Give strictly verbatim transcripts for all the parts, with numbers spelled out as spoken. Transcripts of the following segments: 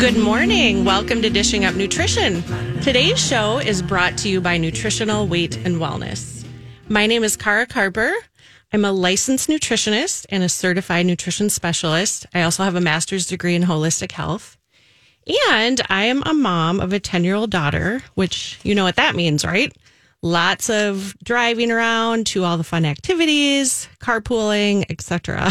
Good morning. Welcome to Dishing Up Nutrition. Today's show is brought to you by Nutritional Weight and Wellness. My name is Kara Carper. I'm a licensed nutritionist and a certified nutrition specialist. I also have a master's degree in holistic health. And I am a mom of a ten-year-old daughter, which you know what that means, right? Lots of driving around to all the fun activities, carpooling, et cetera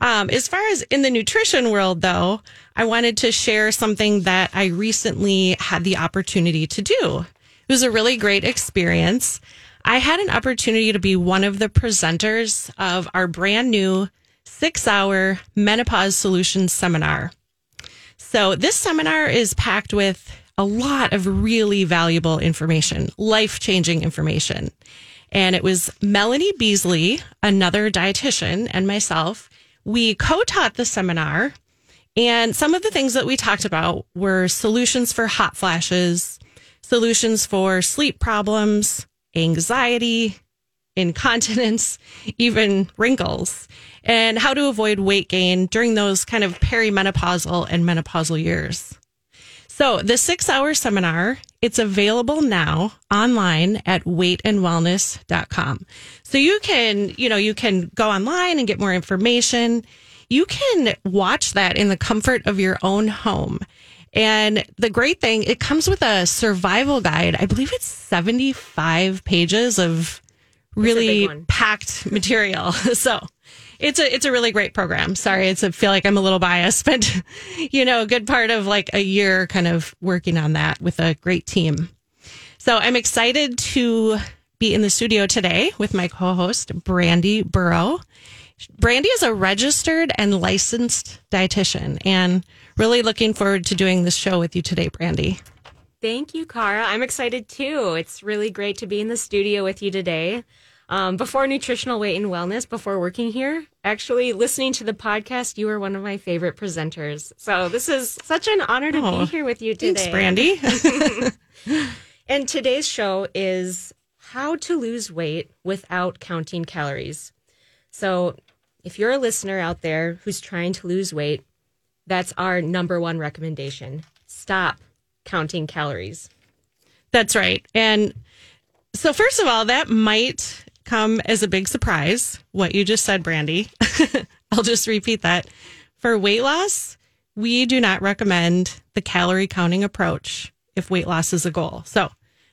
Um, as far as in the nutrition world, though, I wanted to share something that I recently had the opportunity to do. It was a really great experience. I had an opportunity to be one of the presenters of our brand new six-hour menopause solutions seminar. So this seminar is packed with a lot of really valuable information, life-changing information. And it was Melanie Beasley, another dietitian, and myself. We co-taught the seminar, and some of the things that we talked about were solutions for hot flashes, solutions for sleep problems, anxiety, incontinence, even wrinkles, and how to avoid weight gain during those kind of perimenopausal and menopausal years. So the six-hour seminar, it's available now online at weight and wellness dot com. So you can, you know, you can go online and get more information. You can watch that in the comfort of your own home. And the great thing, it comes with a survival guide. I believe it's seventy-five pages of really packed material. So It's a it's a really great program. Sorry, it's I feel like I'm a little biased, but you know, a good part of like a year kind of working on that with a great team. So I'm excited to be in the studio today with my co-host Brandy Burrow. Brandy is a registered and licensed dietitian, and really looking forward to doing this show with you today, Brandy. Thank you, Kara. I'm excited too. It's really great to be in the studio with you today. Um, before Nutritional Weight and Wellness, before working here, actually listening to the podcast, you were one of my favorite presenters. So this is such an honor to oh, be here with you today. Thanks, Brandy. And today's show is how to lose weight without counting calories. So if you're a listener out there who's trying to lose weight, that's our number one recommendation. Stop counting calories. That's right. And so first of all, that might come as a big surprise, what you just said, Brandy. I'll just repeat that. For weight loss, we do not recommend the calorie counting approach if weight loss is a goal. So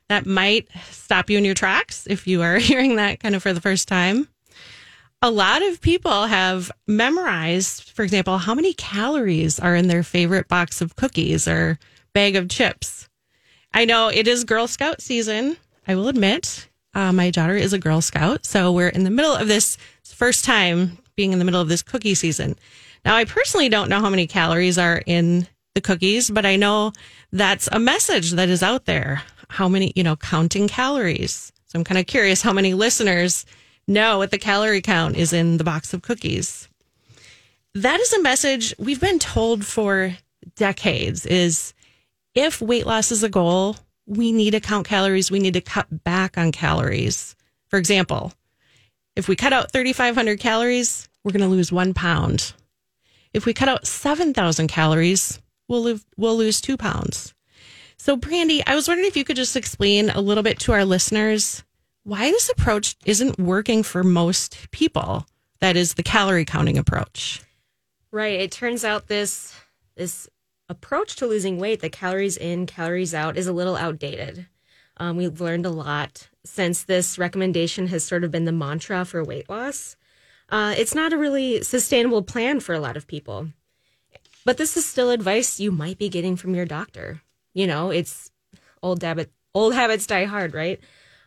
that might stop you in your tracks if you are hearing that kind of for the first time. A lot of people have memorized, for example, how many calories are in their favorite box of cookies or bag of chips. I know it is Girl Scout season. I will admit, Uh, my daughter is a Girl Scout, so we're in the middle of this first time being in the middle of this cookie season. Now, I personally don't know how many calories are in the cookies, but I know that's a message that is out there. How many, you know, counting calories. So I'm kind of curious how many listeners know what the calorie count is in the box of cookies. That is a message we've been told for decades, is if weight loss is a goal, we need to count calories. We need to cut back on calories. For example, if we cut out three thousand five hundred calories, we're going to lose one pound. If we cut out seven thousand calories, we'll, live, we'll lose two pounds. So, Brandy, I was wondering if you could just explain a little bit to our listeners why this approach isn't working for most people. That is the calorie counting approach. Right. It turns out this this. approach to losing weight, the calories in, calories out, is a little outdated. Um, we've learned a lot since this recommendation has sort of been the mantra for weight loss. Uh, it's not a really sustainable plan for a lot of people. But this is still advice you might be getting from your doctor. You know, it's old, habit, old habits die hard, right?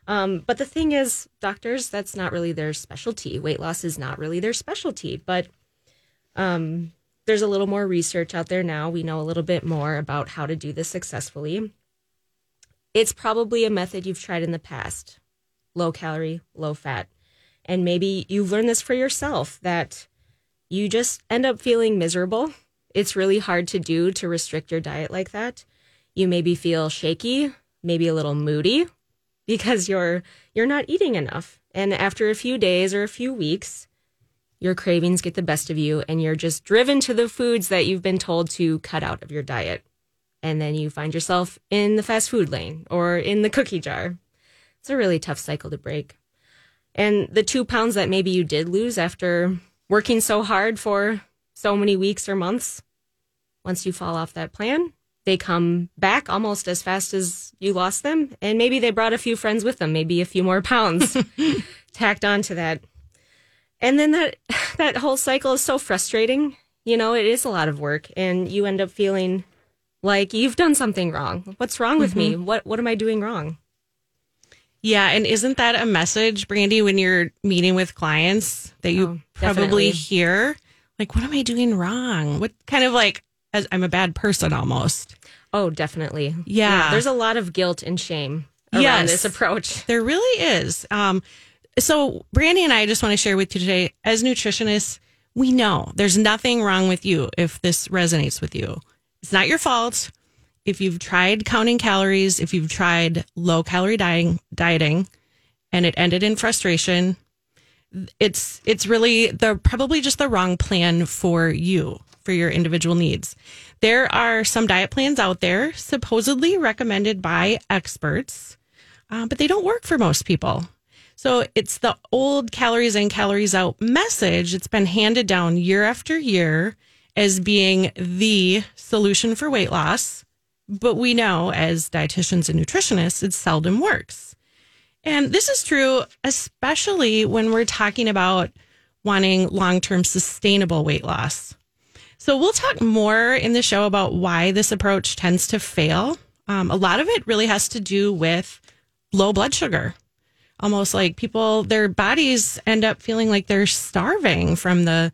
Um, but the thing is, doctors, that's not really their specialty. Weight loss is not really their specialty. But um there's a little more research out there now. We know a little bit more about how to do this successfully. It's probably a method you've tried in the past, low calorie, low fat. And maybe you've learned this for yourself, that you just end up feeling miserable. It's really hard to do to restrict your diet like that. You maybe feel shaky, maybe a little moody because you're you're not eating enough. And after a few days or a few weeks, your cravings get the best of you and you're just driven to the foods that you've been told to cut out of your diet. And then you find yourself in the fast food lane or in the cookie jar. It's a really tough cycle to break. And the two pounds that maybe you did lose after working so hard for so many weeks or months, once you fall off that plan, they come back almost as fast as you lost them. And maybe they brought a few friends with them, maybe a few more pounds tacked onto that. And then that that whole cycle is so frustrating. You know, it is a lot of work and you end up feeling like you've done something wrong. What's wrong with mm-hmm. me? What what am I doing wrong? Yeah, and isn't that a message, Brandy, when you're meeting with clients that you oh, probably hear? Like, what am I doing wrong? What kind of like, as I'm a bad person almost. Oh, definitely. Yeah. yeah there's a lot of guilt and shame around yes, this approach. There really is. Um, so Brandy and I just want to share with you today, as nutritionists, we know there's nothing wrong with you if this resonates with you. It's not your fault. If you've tried counting calories, if you've tried low-calorie dieting, dieting and it ended in frustration, it's it's really the probably just the wrong plan for you, for your individual needs. There are some diet plans out there supposedly recommended by experts, uh, but they don't work for most people. So it's the old calories in, calories out message that's been handed down year after year as being the solution for weight loss. But we know as dietitians and nutritionists, it seldom works. And this is true, especially when we're talking about wanting long-term sustainable weight loss. So we'll talk more in the show about why this approach tends to fail. Um, a lot of it really has to do with low blood sugar. Almost like people, their bodies end up feeling like they're starving from the,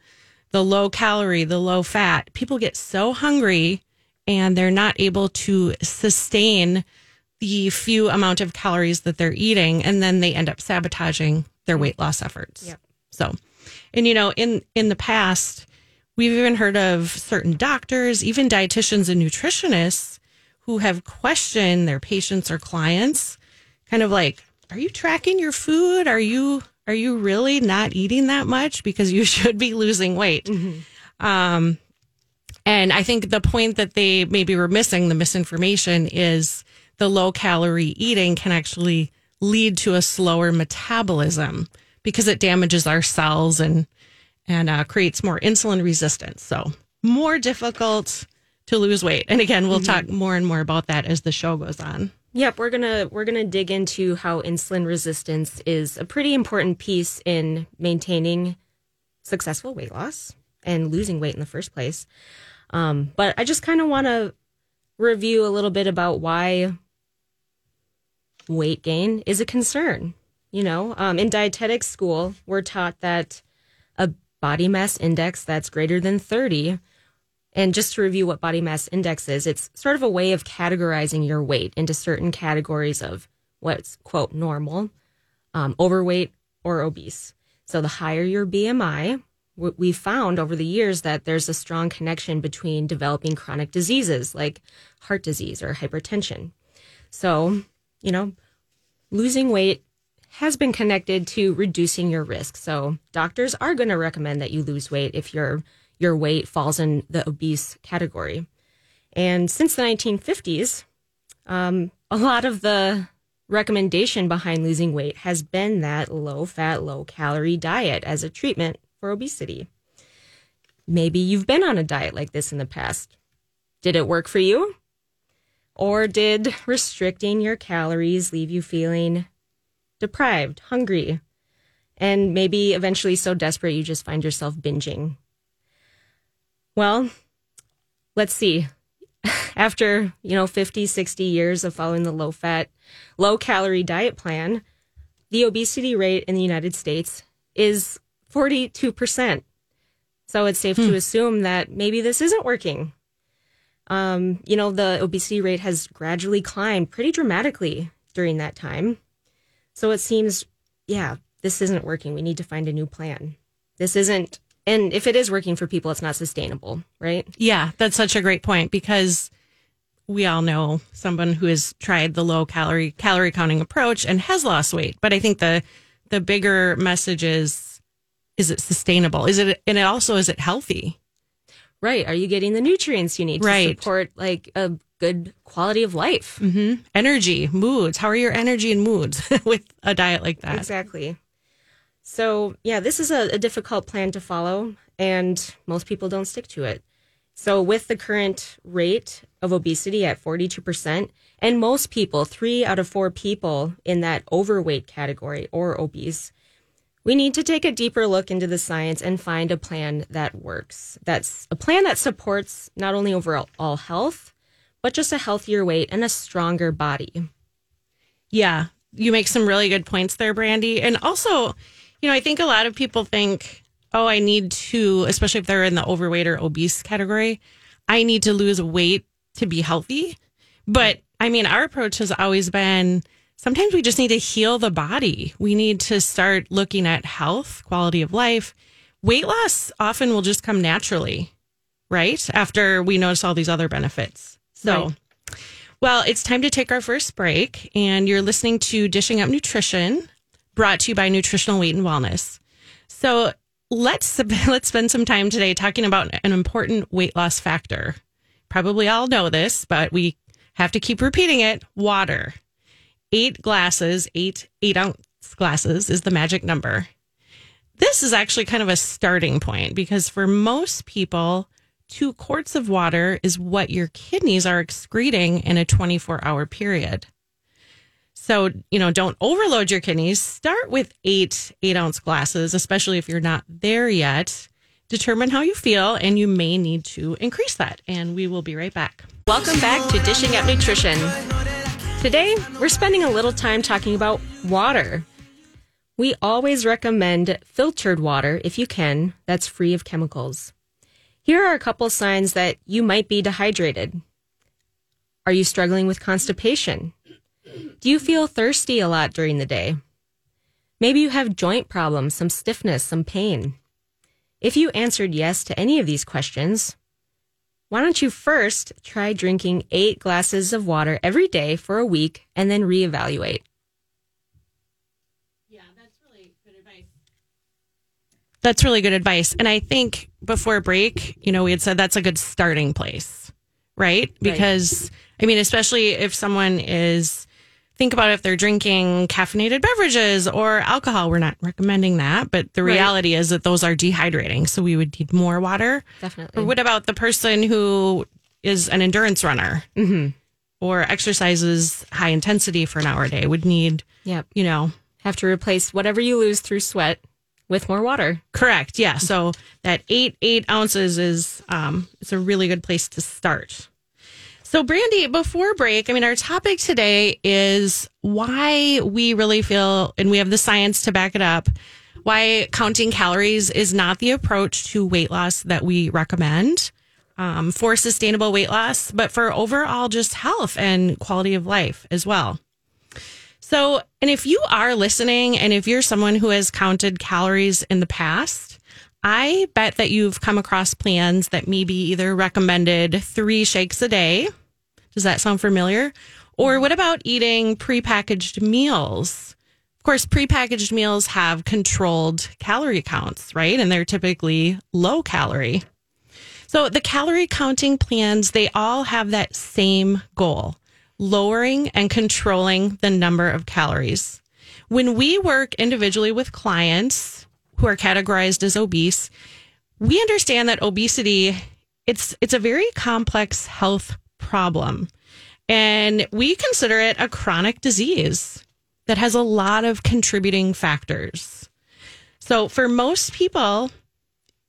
the low calorie, the low fat. People get so hungry and they're not able to sustain the few amount of calories that they're eating, and then they end up sabotaging their weight loss efforts. Yep. So, and you know, in, in the past, we've even heard of certain doctors, even dietitians and nutritionists who have questioned their patients or clients, kind of like, are you tracking your food? Are you are you really not eating that much? Because you should be losing weight. Mm-hmm. Um, and I think the point that they maybe were missing, the misinformation, is the low-calorie eating can actually lead to a slower metabolism because it damages our cells and and uh, creates more insulin resistance. So more difficult to lose weight. And again, we'll mm-hmm. talk more and more about that as the show goes on. Yep, we're gonna we're gonna dig into how insulin resistance is a pretty important piece in maintaining successful weight loss and losing weight in the first place. Um, but I just kind of want to review a little bit about why weight gain is a concern. You know, um, in dietetic school, we're taught that a body mass index that's greater than thirty, and just to review what body mass index is, it's sort of a way of categorizing your weight into certain categories of what's, quote, normal, um, overweight, or obese. So the higher your B M I, we found over the years that there's a strong connection between developing chronic diseases like heart disease or hypertension. So, you know, losing weight has been connected to reducing your risk. So doctors are going to recommend that you lose weight if your your weight falls in the obese category. And since the nineteen fifties, um, a lot of the recommendation behind losing weight has been that low-fat, low-calorie diet as a treatment for obesity. Maybe you've been on a diet like this in the past. Did it work for you? Or did restricting your calories leave you feeling deprived, hungry, and maybe eventually so desperate you just find yourself binging? Well, let's see. After, you know, fifty, sixty years of following the low-fat, low-calorie diet plan, the obesity rate in the United States is forty-two percent. So it's safe hmm. to assume that maybe this isn't working. Um, you know, the obesity rate has gradually climbed pretty dramatically during that time. So it seems, yeah, this isn't working. We need to find a new plan. This isn't, and if it is working for people, it's not sustainable, right? Yeah, that's such a great point because we all know someone who has tried the low calorie, calorie counting approach and has lost weight. But I think the the bigger message is, is it sustainable? Is it, and it also, is it healthy? Right. Are you getting the nutrients you need to right. support like a good quality of life? Mm-hmm. Energy, moods. How are your energy and moods with a diet like that? Exactly. So, yeah, this is a, a difficult plan to follow, and most people don't stick to it. So with the current rate of obesity at forty-two percent, and most people, three out of four people in that overweight category or obese, we need to take a deeper look into the science and find a plan that works. That's a plan that supports not only overall health, but just a healthier weight and a stronger body. Yeah, you make some really good points there, Brandy. And also, you know, I think a lot of people think, oh, I need to, especially if they're in the overweight or obese category, I need to lose weight to be healthy. But I mean, our approach has always been, sometimes we just need to heal the body. We need to start looking at health, quality of life. Weight loss often will just come naturally, right? After we notice all these other benefits. So, right. Well, it's time to take our first break. And you're listening to Dishing Up Nutrition, brought to you by Nutritional Weight and Wellness. So, Let's let's spend some time today talking about an important weight loss factor. Probably all know this, but we have to keep repeating it. Water. Eight glasses, eight eight ounce glasses is the magic number. This is actually kind of a starting point because for most people, two quarts of water is what your kidneys are excreting in a twenty-four hour period. So, you know, don't overload your kidneys. Start with eight eight ounce glasses, especially if you're not there yet. Determine how you feel, and you may need to increase that. And we will be right back. Welcome back to Dishing Up Nutrition. Today, we're spending a little time talking about water. We always recommend filtered water if you can, that's free of chemicals. Here are a couple signs that you might be dehydrated. Are you struggling with constipation? Do you feel thirsty a lot during the day? Maybe you have joint problems, some stiffness, some pain. If you answered yes to any of these questions, why don't you first try drinking eight glasses of water every day for a week and then reevaluate? Yeah, that's really good advice. That's really good advice. And I think before break, you know, we had said that's a good starting place, right? Because, right. I mean, especially if someone is... Think about if they're drinking caffeinated beverages or alcohol. We're not recommending that, but the reality right. is that those are dehydrating. So we would need more water. Definitely. Or what about the person who is an endurance runner mm-hmm. or exercises high intensity for an hour a day? Would need, yep. you know, have to replace whatever you lose through sweat with more water. Correct. Yeah. So that eight, eight ounces is um, it's a really good place to start. So, Brandy, before break, I mean, our topic today is why we really feel, and we have the science to back it up, why counting calories is not the approach to weight loss that we recommend um, for sustainable weight loss, but for overall just health and quality of life as well. So, and if you are listening and if you're someone who has counted calories in the past, I bet that you've come across plans that maybe either recommended three shakes a day. Does that sound familiar? Or what about eating prepackaged meals? Of course, prepackaged meals have controlled calorie counts, right? And they're typically low calorie. So the calorie counting plans, they all have that same goal, lowering and controlling the number of calories. When we work individually with clients who are categorized as obese, we understand that obesity, it's it's a very complex health problem. And we consider it a chronic disease that has a lot of contributing factors. So for most people,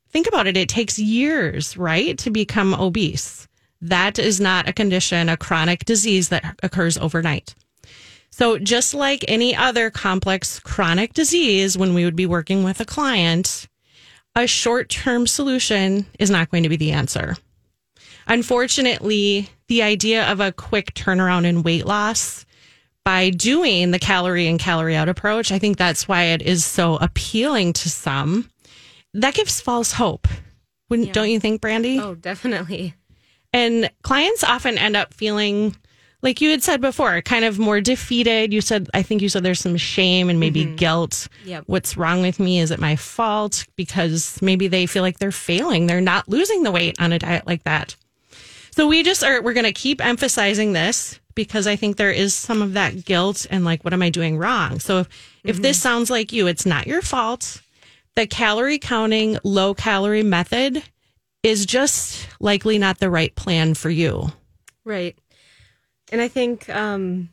think about it, it takes years, right, to become obese. That is not a condition, a chronic disease that occurs overnight. So just like any other complex chronic disease, when we would be working with a client, a short-term solution is not going to be the answer. Unfortunately, the idea of a quick turnaround in weight loss by doing the calorie in, calorie out approach, I think that's why it is so appealing to some. That gives false hope. Wouldn't, yeah. Don't you think, Brandy? Oh, definitely. And clients often end up feeling like you had said before, kind of more defeated. You said, I think you said there's some shame and maybe mm-hmm. guilt. Yep. What's wrong with me? Is it my fault? Because maybe they feel like they're failing. They're not losing the weight on a diet like that. So we just are, we're going to keep emphasizing this because I think there is some of that guilt and like, what am I doing wrong? So if, mm-hmm. if this sounds like you, it's not your fault. The calorie counting, low calorie method is just likely not the right plan for you. Right. And I think um,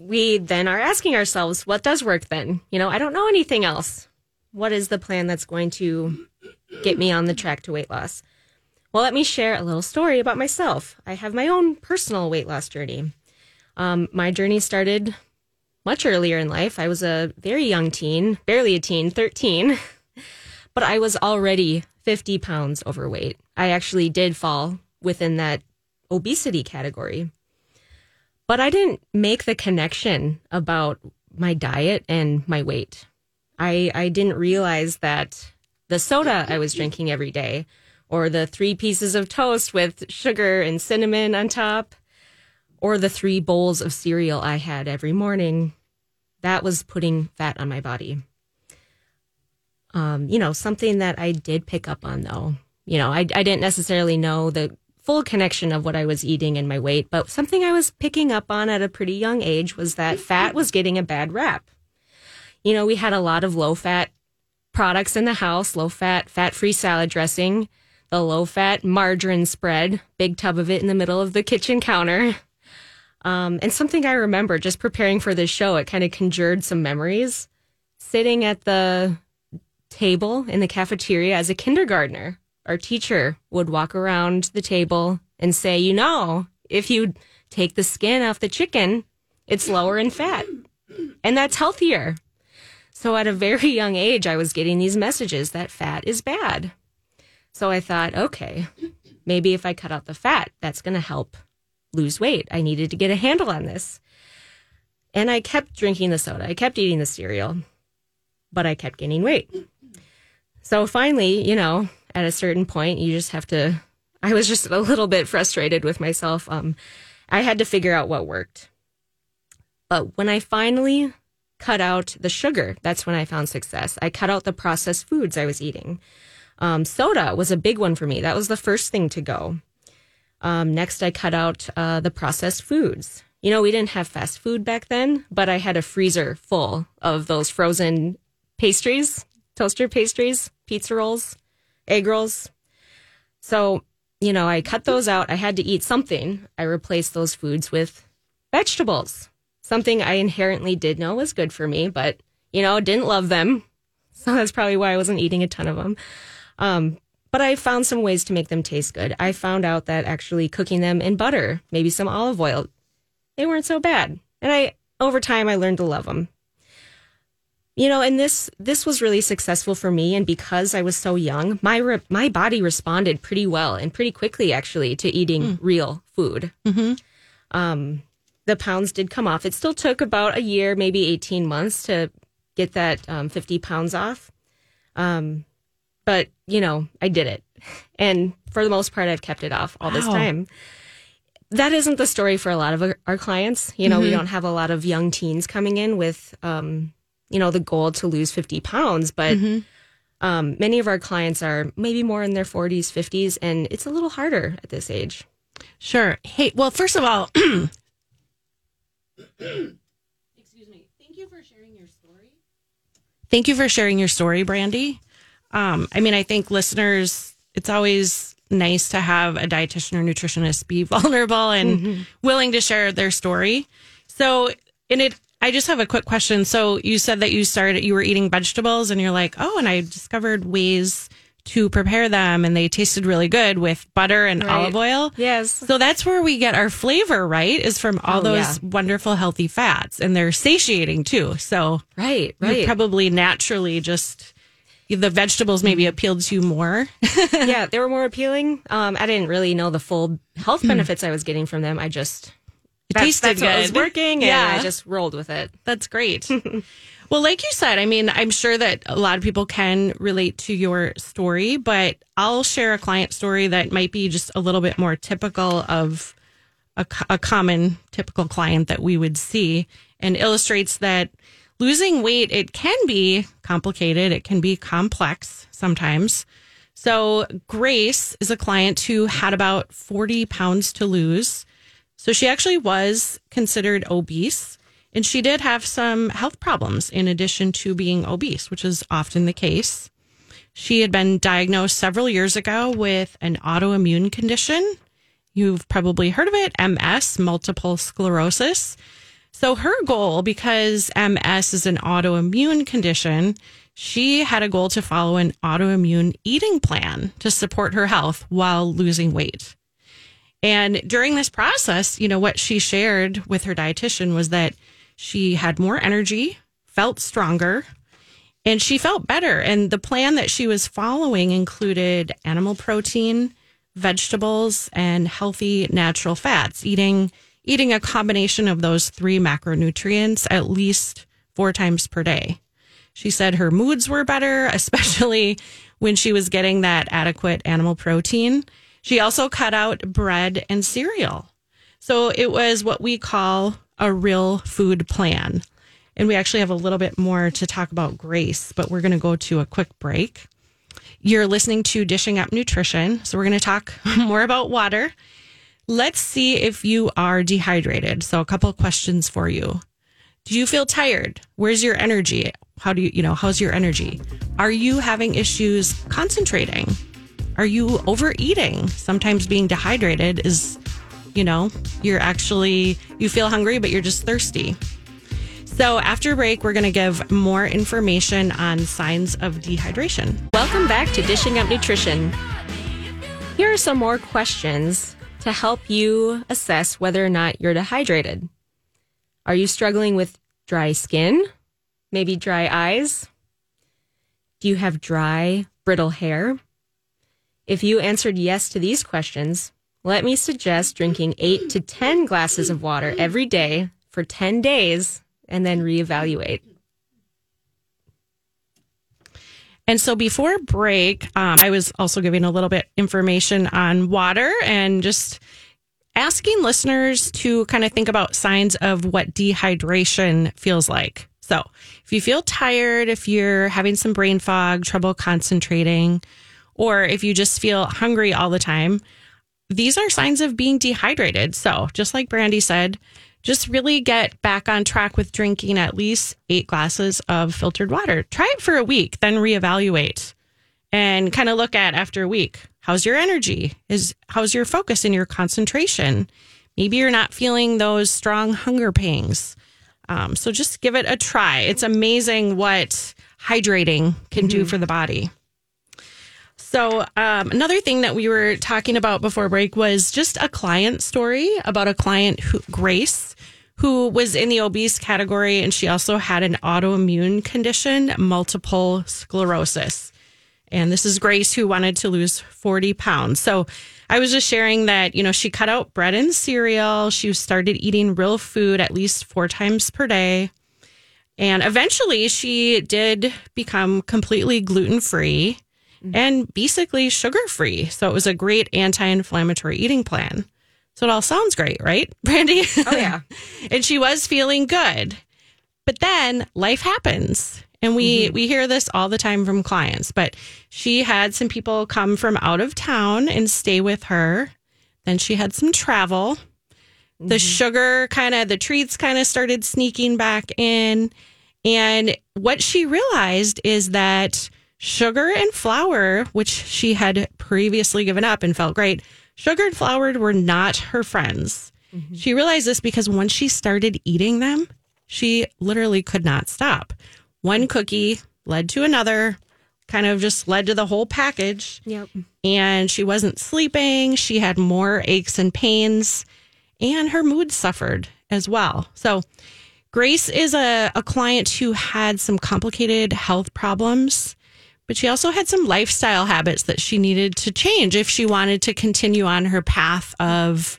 we then are asking ourselves, what does work then? You know, I don't know anything else. What is the plan that's going to get me on the track to weight loss? Well, let me share a little story about myself. I have my own personal weight loss journey. Um, my journey started much earlier in life. I was a very young teen, barely a teen, thirteen, but I was already fifty pounds overweight. I actually did fall within that obesity category. But I didn't make the connection about my diet and my weight. I I didn't realize that the soda I was drinking every day or the three pieces of toast with sugar and cinnamon on top or the three bowls of cereal I had every morning, that was putting fat on my body. Um, you know, something that I did pick up on, though. You know, I, I didn't necessarily know the full connection of what I was eating and my weight, but something I was picking up on at a pretty young age was that fat was getting a bad rap. You know, we had a lot of low-fat products in the house, low-fat, fat-free salad dressing, the low-fat margarine spread, big tub of it in the middle of the kitchen counter. Um, and something I remember just preparing for this show, it kind of conjured some memories, sitting at the table in the cafeteria as a kindergartner. Our teacher would walk around the table and say, you know, if you take the skin off the chicken, it's lower in fat, and that's healthier. So at a very young age, I was getting these messages that fat is bad. So I thought, okay, maybe if I cut out the fat, that's going to help lose weight. I needed to get a handle on this. And I kept drinking the soda. I kept eating the cereal, but I kept gaining weight. So finally, you know, at a certain point, you just have to, I was just a little bit frustrated with myself. Um, I had to figure out what worked. But when I finally cut out the sugar, that's when I found success. I cut out the processed foods I was eating. Um, soda was a big one for me. That was the first thing to go. Um, next, I cut out uh, the processed foods. You know, we didn't have fast food back then, but I had a freezer full of those frozen pastries, toaster pastries, pizza rolls, egg rolls. So, you know, I cut those out. I had to eat something. I replaced those foods with vegetables, something I inherently did know was good for me, but, you know, didn't love them. So that's probably why I wasn't eating a ton of them. Um, but I found some ways to make them taste good. I found out that actually cooking them in butter, maybe some olive oil, they weren't so bad. And I, over time, I learned to love them. You know, and this this was really successful for me. And because I was so young, my re- my body responded pretty well and pretty quickly, actually, to eating mm. real food. Mm-hmm. Um, the pounds did come off. It still took about a year, maybe eighteen months to get that um, fifty pounds off. Um, but, you know, I did it. And for the most part, I've kept it off all wow. this time. That isn't the story for a lot of our clients. You know, mm-hmm. we don't have a lot of young teens coming in with Um, you know, the goal to lose fifty pounds. But mm-hmm. um, many of our clients are maybe more in their forties, fifties, and it's a little harder at this age. Sure. Hey, well, first of all, excuse me. Thank you for sharing your story. Thank you for sharing your story, Brandy. Um, I mean, I think listeners, it's always nice to have a dietitian or nutritionist be vulnerable and mm-hmm. willing to share their story. So, and it, I just have a quick question. So you said that you started, you were eating vegetables and you're like, oh, and I discovered ways to prepare them and they tasted really good with butter and right. olive oil. Yes. So that's where we get our flavor, right? Is from all oh, those yeah. wonderful healthy fats, and they're satiating too. So right, right. you probably naturally just, the vegetables maybe appealed to you more. Yeah, they were more appealing. Um, I didn't really know the full health benefits I was getting from them. I just It that's, tasted that's good. What was working, and yeah. I just rolled with it. That's great. Well, like you said, I mean, I'm sure that a lot of people can relate to your story, but I'll share a client story that might be just a little bit more typical of a, a common typical client that we would see, and illustrates that losing weight, it can be complicated. It can be complex sometimes. So Grace is a client who had about forty pounds to lose. So she actually was considered obese, and she did have some health problems in addition to being obese, which is often the case. She had been diagnosed several years ago with an autoimmune condition. You've probably heard of it, M S, multiple sclerosis. So her goal, because M S is an autoimmune condition, she had a goal to follow an autoimmune eating plan to support her health while losing weight. And during this process, you know, what she shared with her dietitian was that she had more energy, felt stronger, and she felt better. And the plan that she was following included animal protein, vegetables, and healthy natural fats, eating eating a combination of those three macronutrients at least four times per day. She said her moods were better, especially when she was getting that adequate animal protein. She also cut out bread and cereal. So it was what we call a real food plan. And we actually have a little bit more to talk about Grace, but we're going to go to a quick break. You're listening to Dishing Up Nutrition, so we're going to talk more about water. Let's see if you are dehydrated. So a couple of questions for you. Do you feel tired? Where's your energy? How do you, you know, how's your energy? Are you having issues concentrating? Are you overeating? Sometimes being dehydrated is, you know, you're actually, you feel hungry, but you're just thirsty. So after break, we're going to give more information on signs of dehydration. Welcome back to Dishing Up Nutrition. Here are some more questions to help you assess whether or not you're dehydrated. Are you struggling with dry skin? Maybe dry eyes? Do you have dry, brittle hair? If you answered yes to these questions, let me suggest drinking eight to ten glasses of water every day for ten days and then reevaluate. And so before break, um, I was also giving a little bit information on water and just asking listeners to kind of think about signs of what dehydration feels like. So if you feel tired, if you're having some brain fog, trouble concentrating, or if you just feel hungry all the time, these are signs of being dehydrated. So just like Brandy said, just really get back on track with drinking at least eight glasses of filtered water. Try it for a week, then reevaluate and kind of look at after a week. How's your energy? Is how's your focus and your concentration? Maybe you're not feeling those strong hunger pangs. Um, so just give it a try. It's amazing what hydrating can mm-hmm. do for the body. So um, another thing that we were talking about before break was just a client story about a client, who, Grace, who was in the obese category, and she also had an autoimmune condition, multiple sclerosis. And this is Grace, who wanted to lose forty pounds. So I was just sharing that, you know, she cut out bread and cereal. She started eating real food at least four times per day. And eventually she did become completely gluten-free and basically sugar-free. So it was a great anti-inflammatory eating plan. So it all sounds great, right, Brandy? Oh, yeah. And she was feeling good. But then life happens. And we, mm-hmm. we hear this all the time from clients. But she had some people come from out of town and stay with her. Then she had some travel. Mm-hmm. The sugar kind of, the treats kind of started sneaking back in. And what she realized is that sugar and flour, which she had previously given up and felt great, sugar and flour were not her friends. Mm-hmm. She realized this because once she started eating them, she literally could not stop. One cookie led to another, kind of just led to the whole package. Yep. And she wasn't sleeping. She had more aches and pains, and her mood suffered as well. So Grace is a, a client who had some complicated health problems. But she also had some lifestyle habits that she needed to change if she wanted to continue on her path of,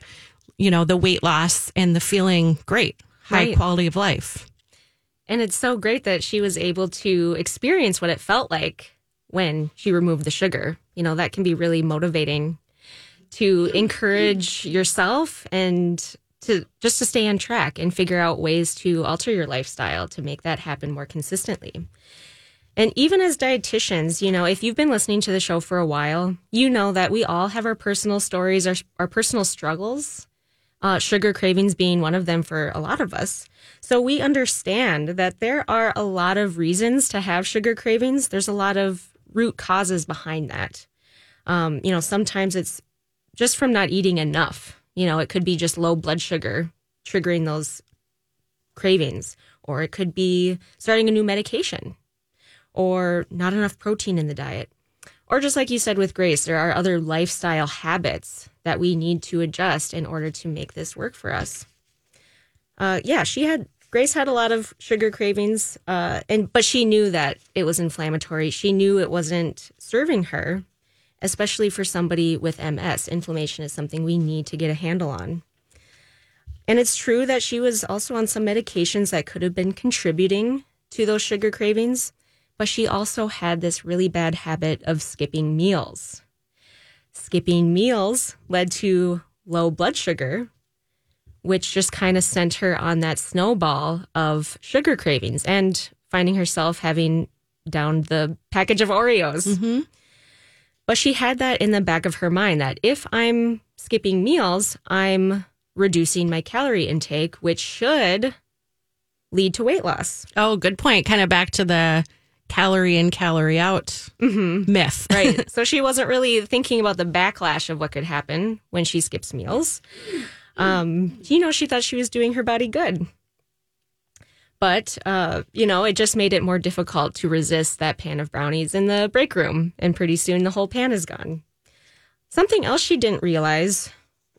you know, the weight loss and the feeling great, high right. quality of life. And it's so great that she was able to experience what it felt like when she removed the sugar. You know, that can be really motivating. to encourage yourself and to just to stay on track and figure out ways to alter your lifestyle to make that happen more consistently. And even as dietitians, you know, if you've been listening to the show for a while, you know that we all have our personal stories, our, our personal struggles, uh, sugar cravings being one of them for a lot of us. So we understand that there are a lot of reasons to have sugar cravings. There's a lot of root causes behind that. Um, you know, sometimes it's just from not eating enough. You know, it could be just low blood sugar triggering those cravings, or it could be starting a new medication, or not enough protein in the diet. Or just like you said with Grace, there are other lifestyle habits that we need to adjust in order to make this work for us. Uh, yeah, she had Grace had a lot of sugar cravings, uh, and but she knew that it was inflammatory. She knew it wasn't serving her, especially for somebody with M S. Inflammation is something we need to get a handle on. And it's true that she was also on some medications that could have been contributing to those sugar cravings, but she also had this really bad habit of skipping meals. Skipping meals led to low blood sugar, which just kind of sent her on that snowball of sugar cravings and finding herself having down the package of Oreos. Mm-hmm. But she had that in the back of her mind that if I'm skipping meals, I'm reducing my calorie intake, which should lead to weight loss. Oh, good point. Kind of back to the calorie in, calorie out mm-hmm. myth. Right. So she wasn't really thinking about the backlash of what could happen when she skips meals. Um, you know, she thought she was doing her body good. But, uh, you know, it just made it more difficult to resist that pan of brownies in the break room. And pretty soon the whole pan is gone. Something else she didn't realize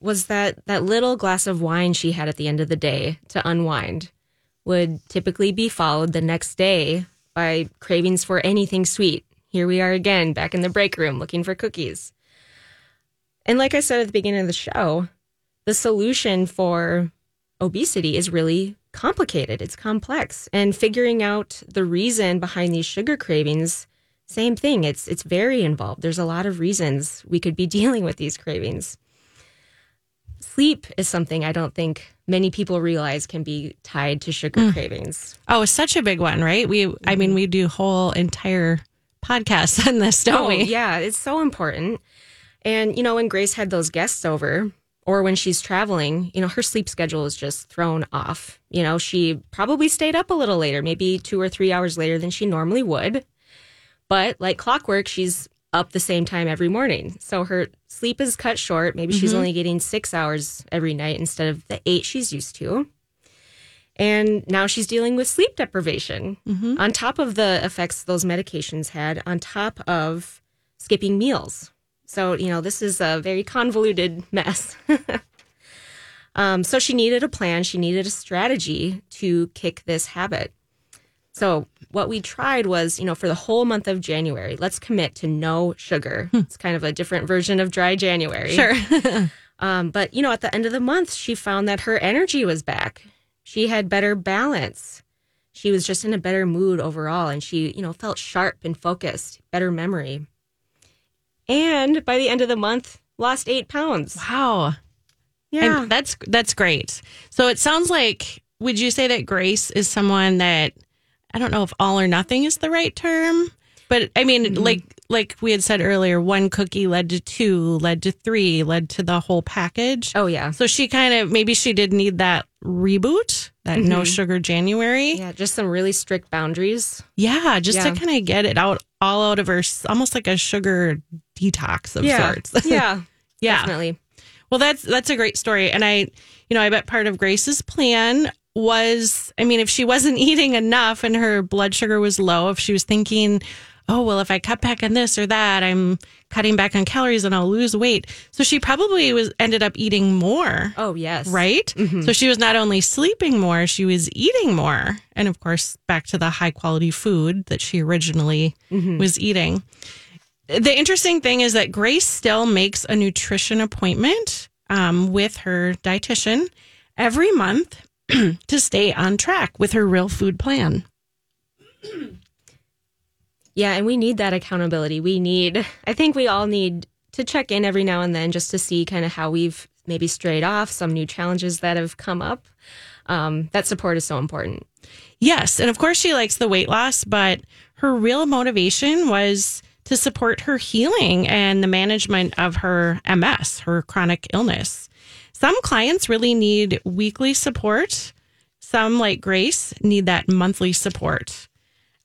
was that that little glass of wine she had at the end of the day to unwind would typically be followed the next day by cravings for anything sweet. Here we are again, back in the break room looking for cookies. And like I said at the beginning of the show, the solution for obesity is really complicated. It's complex. And figuring out the reason behind these sugar cravings, same thing. It's it's very involved. There's a lot of reasons we could be dealing with these cravings. Sleep is something I don't think many people realize can be tied to sugar mm. cravings. Oh, it's such a big one, right? We I mean, we do whole entire podcasts on this, don't oh, we? Yeah, it's so important. And, you know, when Grace had those guests over, or when she's traveling, you know, her sleep schedule is just thrown off. You know, she probably stayed up a little later, maybe two or three hours later than she normally would. But like clockwork, she's up the same time every morning. So her sleep is cut short. Maybe mm-hmm. she's only getting six hours every night instead of the eight she's used to. And now she's dealing with sleep deprivation mm-hmm. on top of the effects those medications had, on top of skipping meals. So, you know, this is a very convoluted mess. um, so she needed a plan. She needed a strategy to kick this habit. So what we tried was, you know, for the whole month of January, let's commit to no sugar. Hmm. It's kind of a different version of Dry January. Sure. um, but, you know, at the end of the month, she found that her energy was back. She had better balance. She was just in a better mood overall. And she, you know, felt sharp and focused, better memory. And by the end of the month, lost eight pounds. Wow. Yeah. And that's that's great. So it sounds like, would you say that Grace is someone that, I don't know if all or nothing is the right term, but I mean, mm-hmm. like like we had said earlier, one cookie led to two, led to three, led to the whole package. Oh, yeah. So she kind of, maybe she did need that reboot, that mm-hmm. no sugar January. Yeah, just some really strict boundaries. Yeah, just yeah. to kind of get it out, all out of her, almost like a sugar detox of yeah. sorts. Yeah, yeah, definitely. Well, that's that's a great story. And I, you know, I bet part of Grace's plan was, I mean, if she wasn't eating enough and her blood sugar was low, if she was thinking, oh, well, if I cut back on this or that, I'm cutting back on calories and I'll lose weight. So she probably was ended up eating more. Oh, yes. Right? Mm-hmm. So she was not only sleeping more, she was eating more. And of course, back to the high quality food that she originally mm-hmm. was eating. The interesting thing is that Grace still makes a nutrition appointment um, with her dietitian every month to stay on track with her real food plan. Yeah, and we need that accountability. We need, I think we all need to check in every now and then just to see kind of how we've maybe strayed off, some new challenges that have come up. Um, that support is so important. Yes. And of course, she likes the weight loss, but her real motivation was to support her healing and the management of her M S, her chronic illness. Some clients really need weekly support. Some, like Grace, need that monthly support.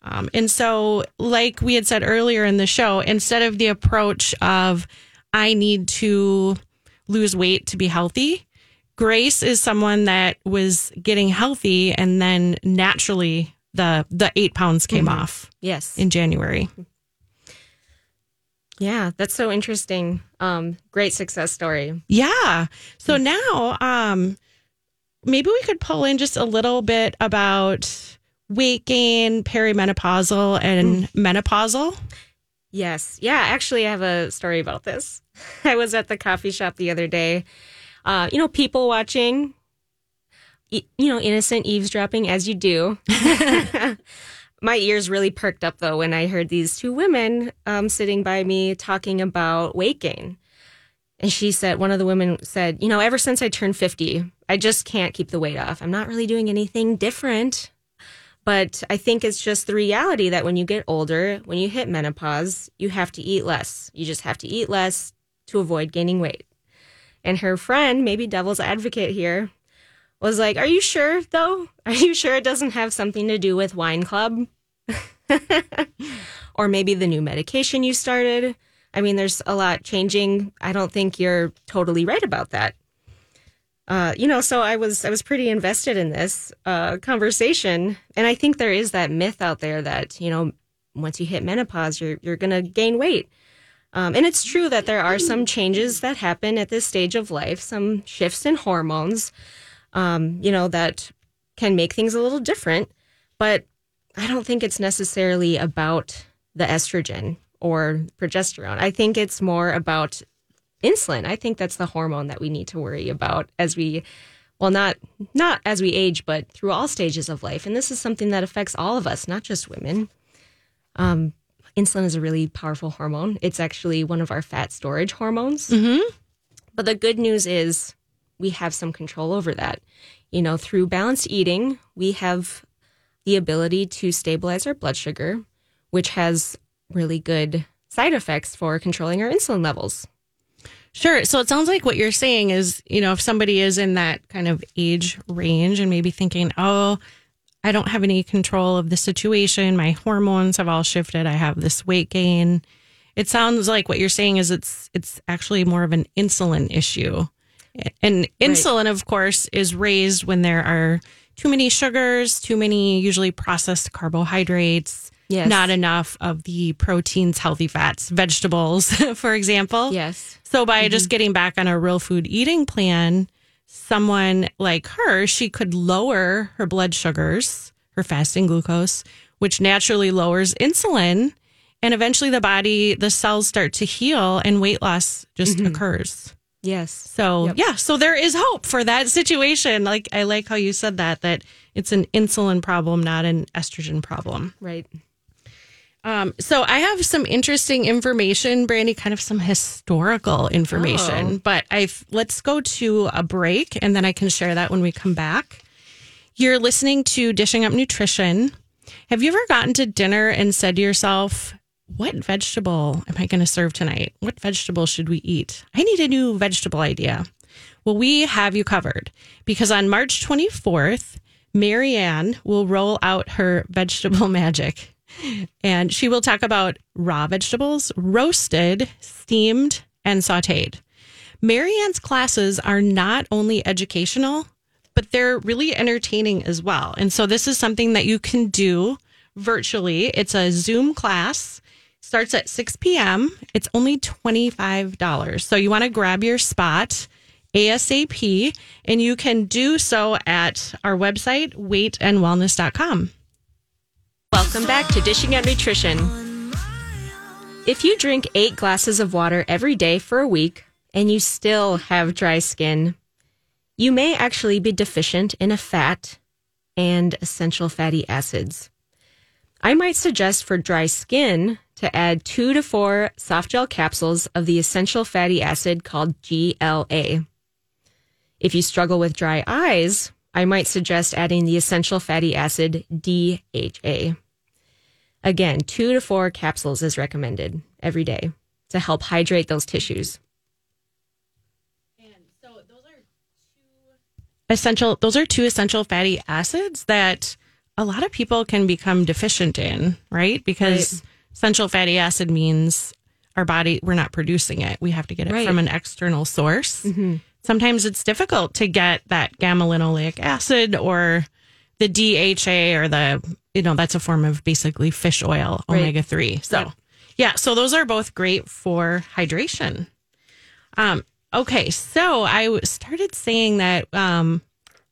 Um, and so, like we had said earlier in the show, instead of the approach of, I need to lose weight to be healthy, Grace is someone that was getting healthy, and then naturally the the eight pounds came mm-hmm. off. Yes, in January. Yeah, that's so interesting. Um, great success story. Yeah. So mm-hmm. now, um, maybe we could pull in just a little bit about weight gain, perimenopausal, and mm-hmm. menopausal. Yes. Yeah. Actually, I have a story about this. I was at the coffee shop the other day. Uh, you know, people watching, you know, innocent eavesdropping as you do. My ears really perked up, though, when I heard these two women um, sitting by me talking about weight gain. And she said, one of the women said, you know, ever since I turned fifty, I just can't keep the weight off. I'm not really doing anything different. But I think it's just the reality that when you get older, when you hit menopause, you have to eat less. You just have to eat less to avoid gaining weight. And her friend, maybe devil's advocate here, was like, are you sure, though? Are you sure it doesn't have something to do with wine club? Or maybe the new medication you started? I mean, there's a lot changing. I don't think you're totally right about that. Uh, you know, so I was I was pretty invested in this uh, conversation. And I think there is that myth out there that, you know, once you hit menopause, you're you're going to gain weight. Um, and it's true that there are some changes that happen at this stage of life, some shifts in hormones, um, you know, that can make things a little different. But I don't think it's necessarily about the estrogen or progesterone. I think it's more about insulin. I think that's the hormone that we need to worry about as we, well, not not as we age, but through all stages of life. And this is something that affects all of us, not just women. Um Insulin is a really powerful hormone. It's actually one of our fat storage hormones. Mm-hmm. But the good news is we have some control over that. You know, through balanced eating, we have the ability to stabilize our blood sugar, which has really good side effects for controlling our insulin levels. Sure. So it sounds like what you're saying is, you know, if somebody is in that kind of age range and maybe thinking, oh, I don't have any control of the situation. My hormones have all shifted. I have this weight gain. It sounds like what you're saying is it's it's actually more of an insulin issue. And insulin, right, of course, is raised when there are too many sugars, too many usually processed carbohydrates, yes, not enough of the proteins, healthy fats, vegetables, for example. Yes. So by mm-hmm. just getting back on a real food eating plan, someone like her, she could lower her blood sugars, her fasting glucose, which naturally lowers insulin. And eventually the body, the cells start to heal and weight loss just mm-hmm. occurs. Yes. So, yep. yeah, so there is hope for that situation. Like, I like how you said that, that it's an insulin problem, not an estrogen problem. Right. Um, so I have some interesting information, Brandy, kind of some historical information, oh. but I've, let's go to a break and then I can share that when we come back. You're listening to Dishing Up Nutrition. Have you ever gotten to dinner and said to yourself, what vegetable am I going to serve tonight? What vegetable should we eat? I need a new vegetable idea. Well, we have you covered because on March twenty-fourth, Marianne will roll out her vegetable magic. And she will talk about raw vegetables, roasted, steamed, and sauteed. Marianne's classes are not only educational, but they're really entertaining as well. And so this is something that you can do virtually. It's a Zoom class. Starts at six p.m. It's only twenty-five dollars. So you want to grab your spot ASAP, and you can do so at our website, weight and wellness dot com. Welcome back to Dishing Up Nutrition. If you drink eight glasses of water every day for a week and you still have dry skin, you may actually be deficient in a fat and essential fatty acids. I might suggest for dry skin to add two to four soft gel capsules of the essential fatty acid called G L A. If you struggle with dry eyes, I might suggest adding the essential fatty acid D H A. Again, two to four capsules is recommended every day to help hydrate those tissues. And so those are two essential, those are two essential fatty acids that a lot of people can become deficient in, right? Because right. essential fatty acid means our body, we're not producing it. We have to get it right. from an external source. Mm-hmm. Sometimes it's difficult to get that gamma linoleic acid or the D H A or the, you know, that's a form of basically fish oil, right. omega three. So, yeah. yeah, so those are both great for hydration. Um, okay, so I started saying that, um,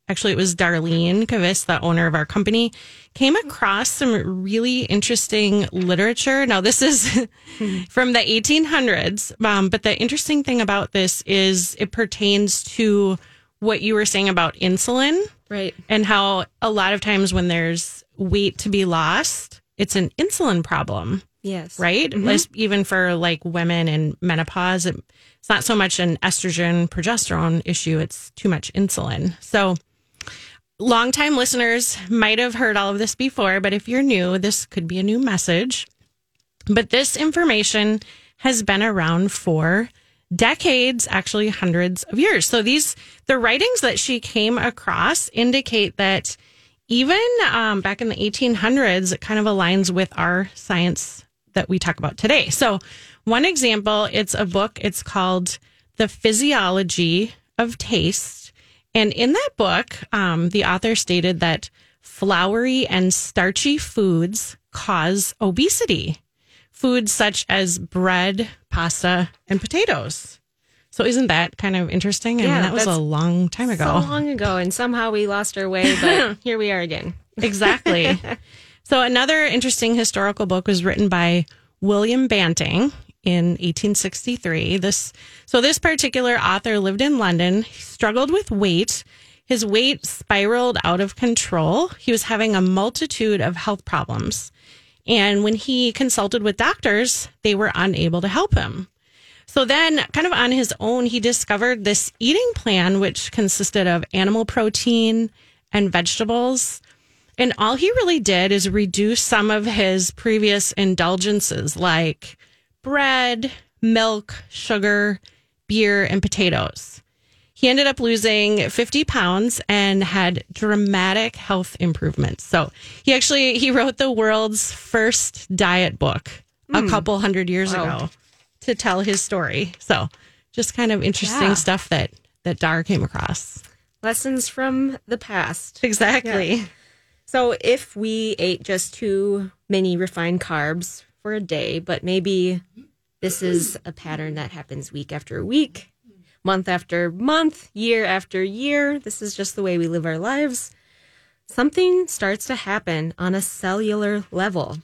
actually it was Darlene Kavis, the owner of our company, came across some really interesting literature. Now, this is from the eighteen hundreds, um, but the interesting thing about this is it pertains to what you were saying about insulin. Right. And how a lot of times when there's weight to be lost, it's an insulin problem. Yes. Right? Mm-hmm. Even for like women in menopause, it, it's not so much an estrogen progesterone issue, it's too much insulin. So longtime listeners might have heard all of this before, but if you're new, this could be a new message. But this information has been around for decades, actually hundreds of years. So these, the writings that she came across indicate that even um, back in the eighteen hundreds, it kind of aligns with our science that we talk about today. So one example, it's a book, it's called The Physiology of Taste. And in that book, um, the author stated that floury and starchy foods cause obesity. Foods such as bread, pasta, and potatoes. So isn't that kind of interesting? I yeah, mean, that was a long time ago. So long ago, and somehow we lost our way, but here we are again. Exactly. So another interesting historical book was written by William Banting in eighteen sixty-three. This so this particular author lived in London. He struggled with weight. His weight spiraled out of control. He was having a multitude of health problems. And when he consulted with doctors, they were unable to help him. So then, kind of on his own, he discovered this eating plan, which consisted of animal protein and vegetables. And all he really did is reduce some of his previous indulgences, like bread, milk, sugar, beer, and potatoes. He ended up losing fifty pounds and had dramatic health improvements. So he actually, he wrote the world's first diet book mm. a couple hundred years wow. ago to tell his story. So just kind of interesting yeah. stuff that, that Dar came across. Lessons from the past. Exactly. Yeah. So if we ate just too many refined carbs for a day, but maybe this is a pattern that happens week after week, month after month, year after year, this is just the way we live our lives, something starts to happen on a cellular level.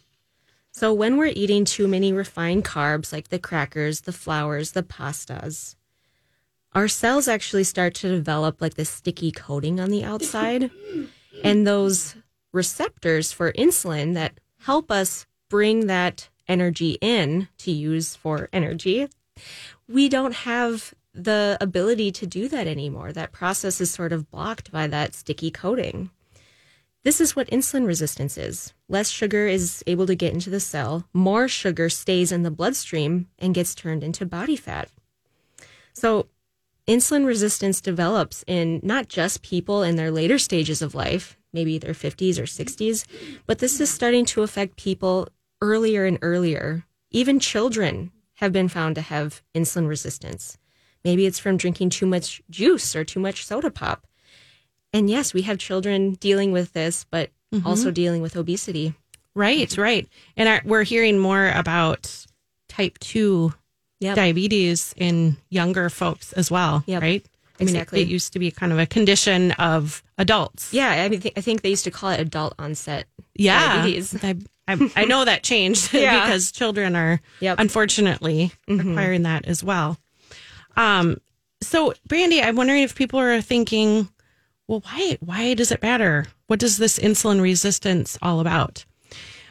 So when we're eating too many refined carbs, like the crackers, the flours, the pastas, our cells actually start to develop like this sticky coating on the outside. And those receptors for insulin that help us bring that energy in to use for energy, we don't have the ability to do that anymore. That process is sort of blocked by that sticky coating. This is what insulin resistance is. Less sugar is able to get into the cell. More sugar stays in the bloodstream and gets turned into body fat. So insulin resistance develops in not just people in their later stages of life, maybe their fifties or sixties, but this is starting to affect people earlier and earlier. Even children have been found to have insulin resistance. Maybe it's from drinking too much juice or too much soda pop. And yes, we have children dealing with this, but mm-hmm. also dealing with obesity. Right, right. And our, we're hearing more about type two yep. diabetes in younger folks as well, yep. right? I mean, exactly. It, it used to be kind of a condition of adults. Yeah, I mean, th- I think they used to call it adult onset yeah, diabetes. I, I, I know that changed yeah. because children are yep. unfortunately mm-hmm. acquiring that as well. Um, so Brandy, I'm wondering if people are thinking, well, why, why does it matter? What is this insulin resistance all about?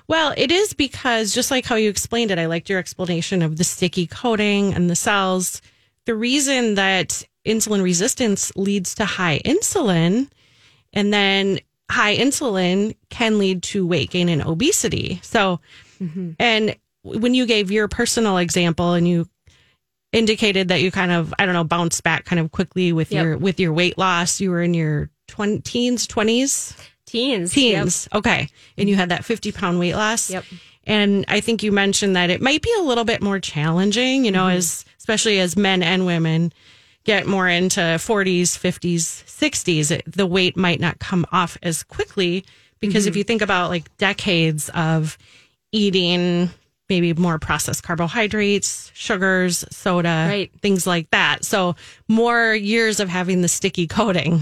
Well, it is, because just like how you explained it, I liked your explanation of the sticky coating and the cells. The reason that insulin resistance leads to high insulin, and then high insulin can lead to weight gain and obesity. So, mm-hmm. and when you gave your personal example and you indicated that you kind of, I don't know, bounced back kind of quickly with yep. your with your weight loss, you were in your twenties, twenties? Teens. Teens. Yep. Okay. And you had that fifty pound weight loss. Yep. And I think you mentioned that it might be a little bit more challenging, you know, mm-hmm. as especially as men and women get more into forties, fifties, sixties, it, the weight might not come off as quickly, because mm-hmm. if you think about like decades of eating maybe more processed carbohydrates, sugars, soda, right. things like that. So more years of having the sticky coating.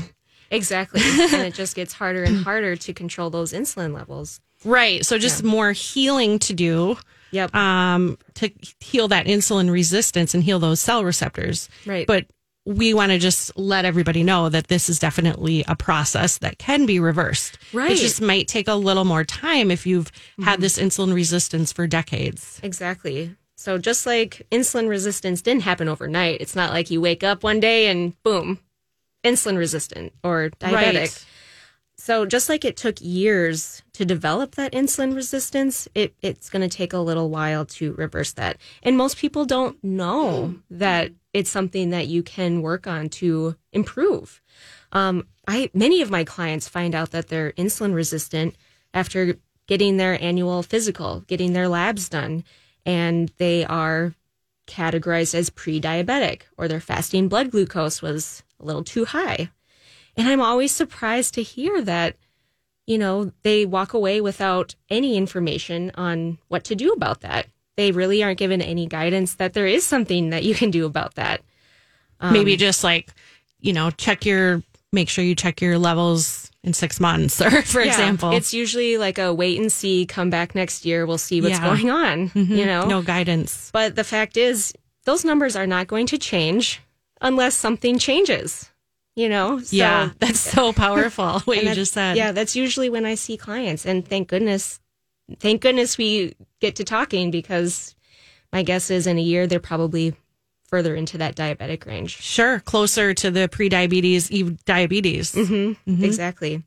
Exactly. And it just gets harder and harder to control those insulin levels. Right. So just yeah. more healing to do. Yep. Um, to heal that insulin resistance and heal those cell receptors. Right. But we want to just let everybody know that this is definitely a process that can be reversed. Right. It just might take a little more time if you've mm-hmm. had this insulin resistance for decades. Exactly. So just like insulin resistance didn't happen overnight, it's not like you wake up one day and boom, insulin resistant or diabetic. Right. So just like it took years to develop that insulin resistance, it, it's going to take a little while to reverse that. And most people don't know that it's something that you can work on to improve. Um, I many of my clients find out that they're insulin resistant after getting their annual physical, getting their labs done, and they are categorized as pre-diabetic, or their fasting blood glucose was a little too high. And I'm always surprised to hear that, you know, they walk away without any information on what to do about that. They really aren't given any guidance that there is something that you can do about that. Um, Maybe just like, you know, check your, make sure you check your levels in six months or for yeah, example. It's usually like a wait and see, come back next year, we'll see what's yeah. going on, mm-hmm. you know. No guidance. But the fact is, those numbers are not going to change unless something changes. You know, so. Yeah, that's so powerful what you just said. Yeah, that's usually when I see clients. And thank goodness, thank goodness we get to talking, because my guess is in a year, they're probably further into that diabetic range. Sure. Closer to the pre-diabetes, diabetes. Mm-hmm, mm-hmm. Exactly.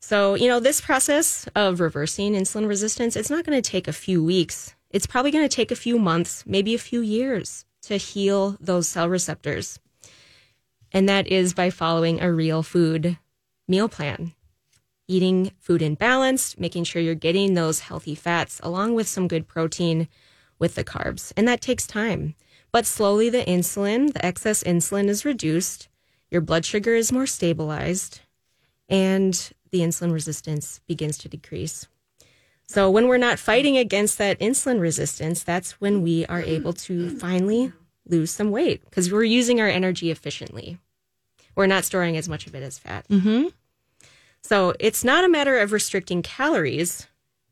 So, you know, this process of reversing insulin resistance, it's not going to take a few weeks. It's probably going to take a few months, maybe a few years to heal those cell receptors. And that is by following a real food meal plan, eating food in balance, making sure you're getting those healthy fats along with some good protein with the carbs. And that takes time. But slowly the insulin, the excess insulin is reduced. Your blood sugar is more stabilized, and the insulin resistance begins to decrease. So when we're not fighting against that insulin resistance, that's when we are able to finally lose some weight, because we're using our energy efficiently. We're not storing as much of it as fat. Mm-hmm. So it's not a matter of restricting calories.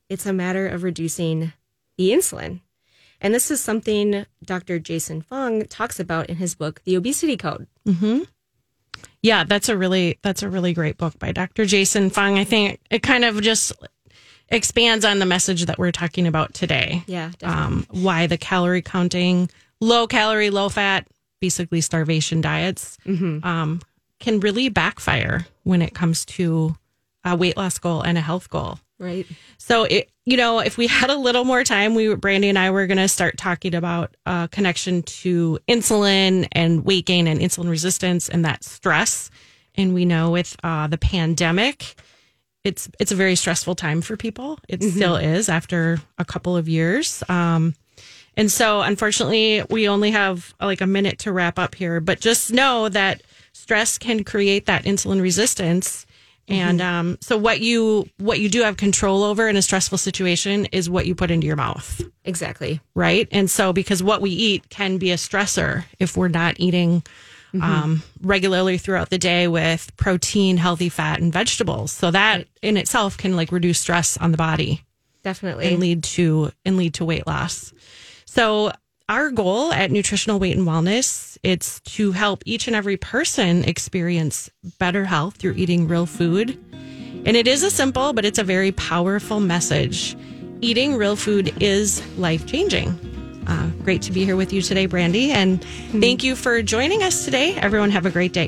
It's a matter of reducing the insulin. And this is something Doctor Jason Fung talks about in his book, The Obesity Code. Mm-hmm. Yeah, that's a really that's a really great book by Doctor Jason Fung. I think it kind of just expands on the message that we're talking about today. Yeah, definitely. Um, why the calorie counting, low calorie, low fat, basically starvation diets, mm-hmm. um, can really backfire when it comes to a weight loss goal and a health goal. Right. So, it, you know, if we had a little more time, we, Brandy and I were going to start talking about a uh, connection to insulin and weight gain and insulin resistance and that stress. And we know with uh, the pandemic, it's it's a very stressful time for people. It mm-hmm. still is after a couple of years. Um And so, unfortunately, we only have like a minute to wrap up here. But just know that stress can create that insulin resistance. Mm-hmm. And um, so what you what you do have control over in a stressful situation is what you put into your mouth. Exactly. Right. And so because what we eat can be a stressor if we're not eating mm-hmm. um, regularly throughout the day with protein, healthy fat and vegetables. So that right. in itself can like reduce stress on the body. Definitely. And lead to and lead to weight loss. So our goal at Nutritional Weight and Wellness, it's to help each and every person experience better health through eating real food. And it is a simple, but it's a very powerful message. eating real food is life-changing. Uh, great to be here with you today, Brandy, and thank you for joining us today. Everyone have a great day.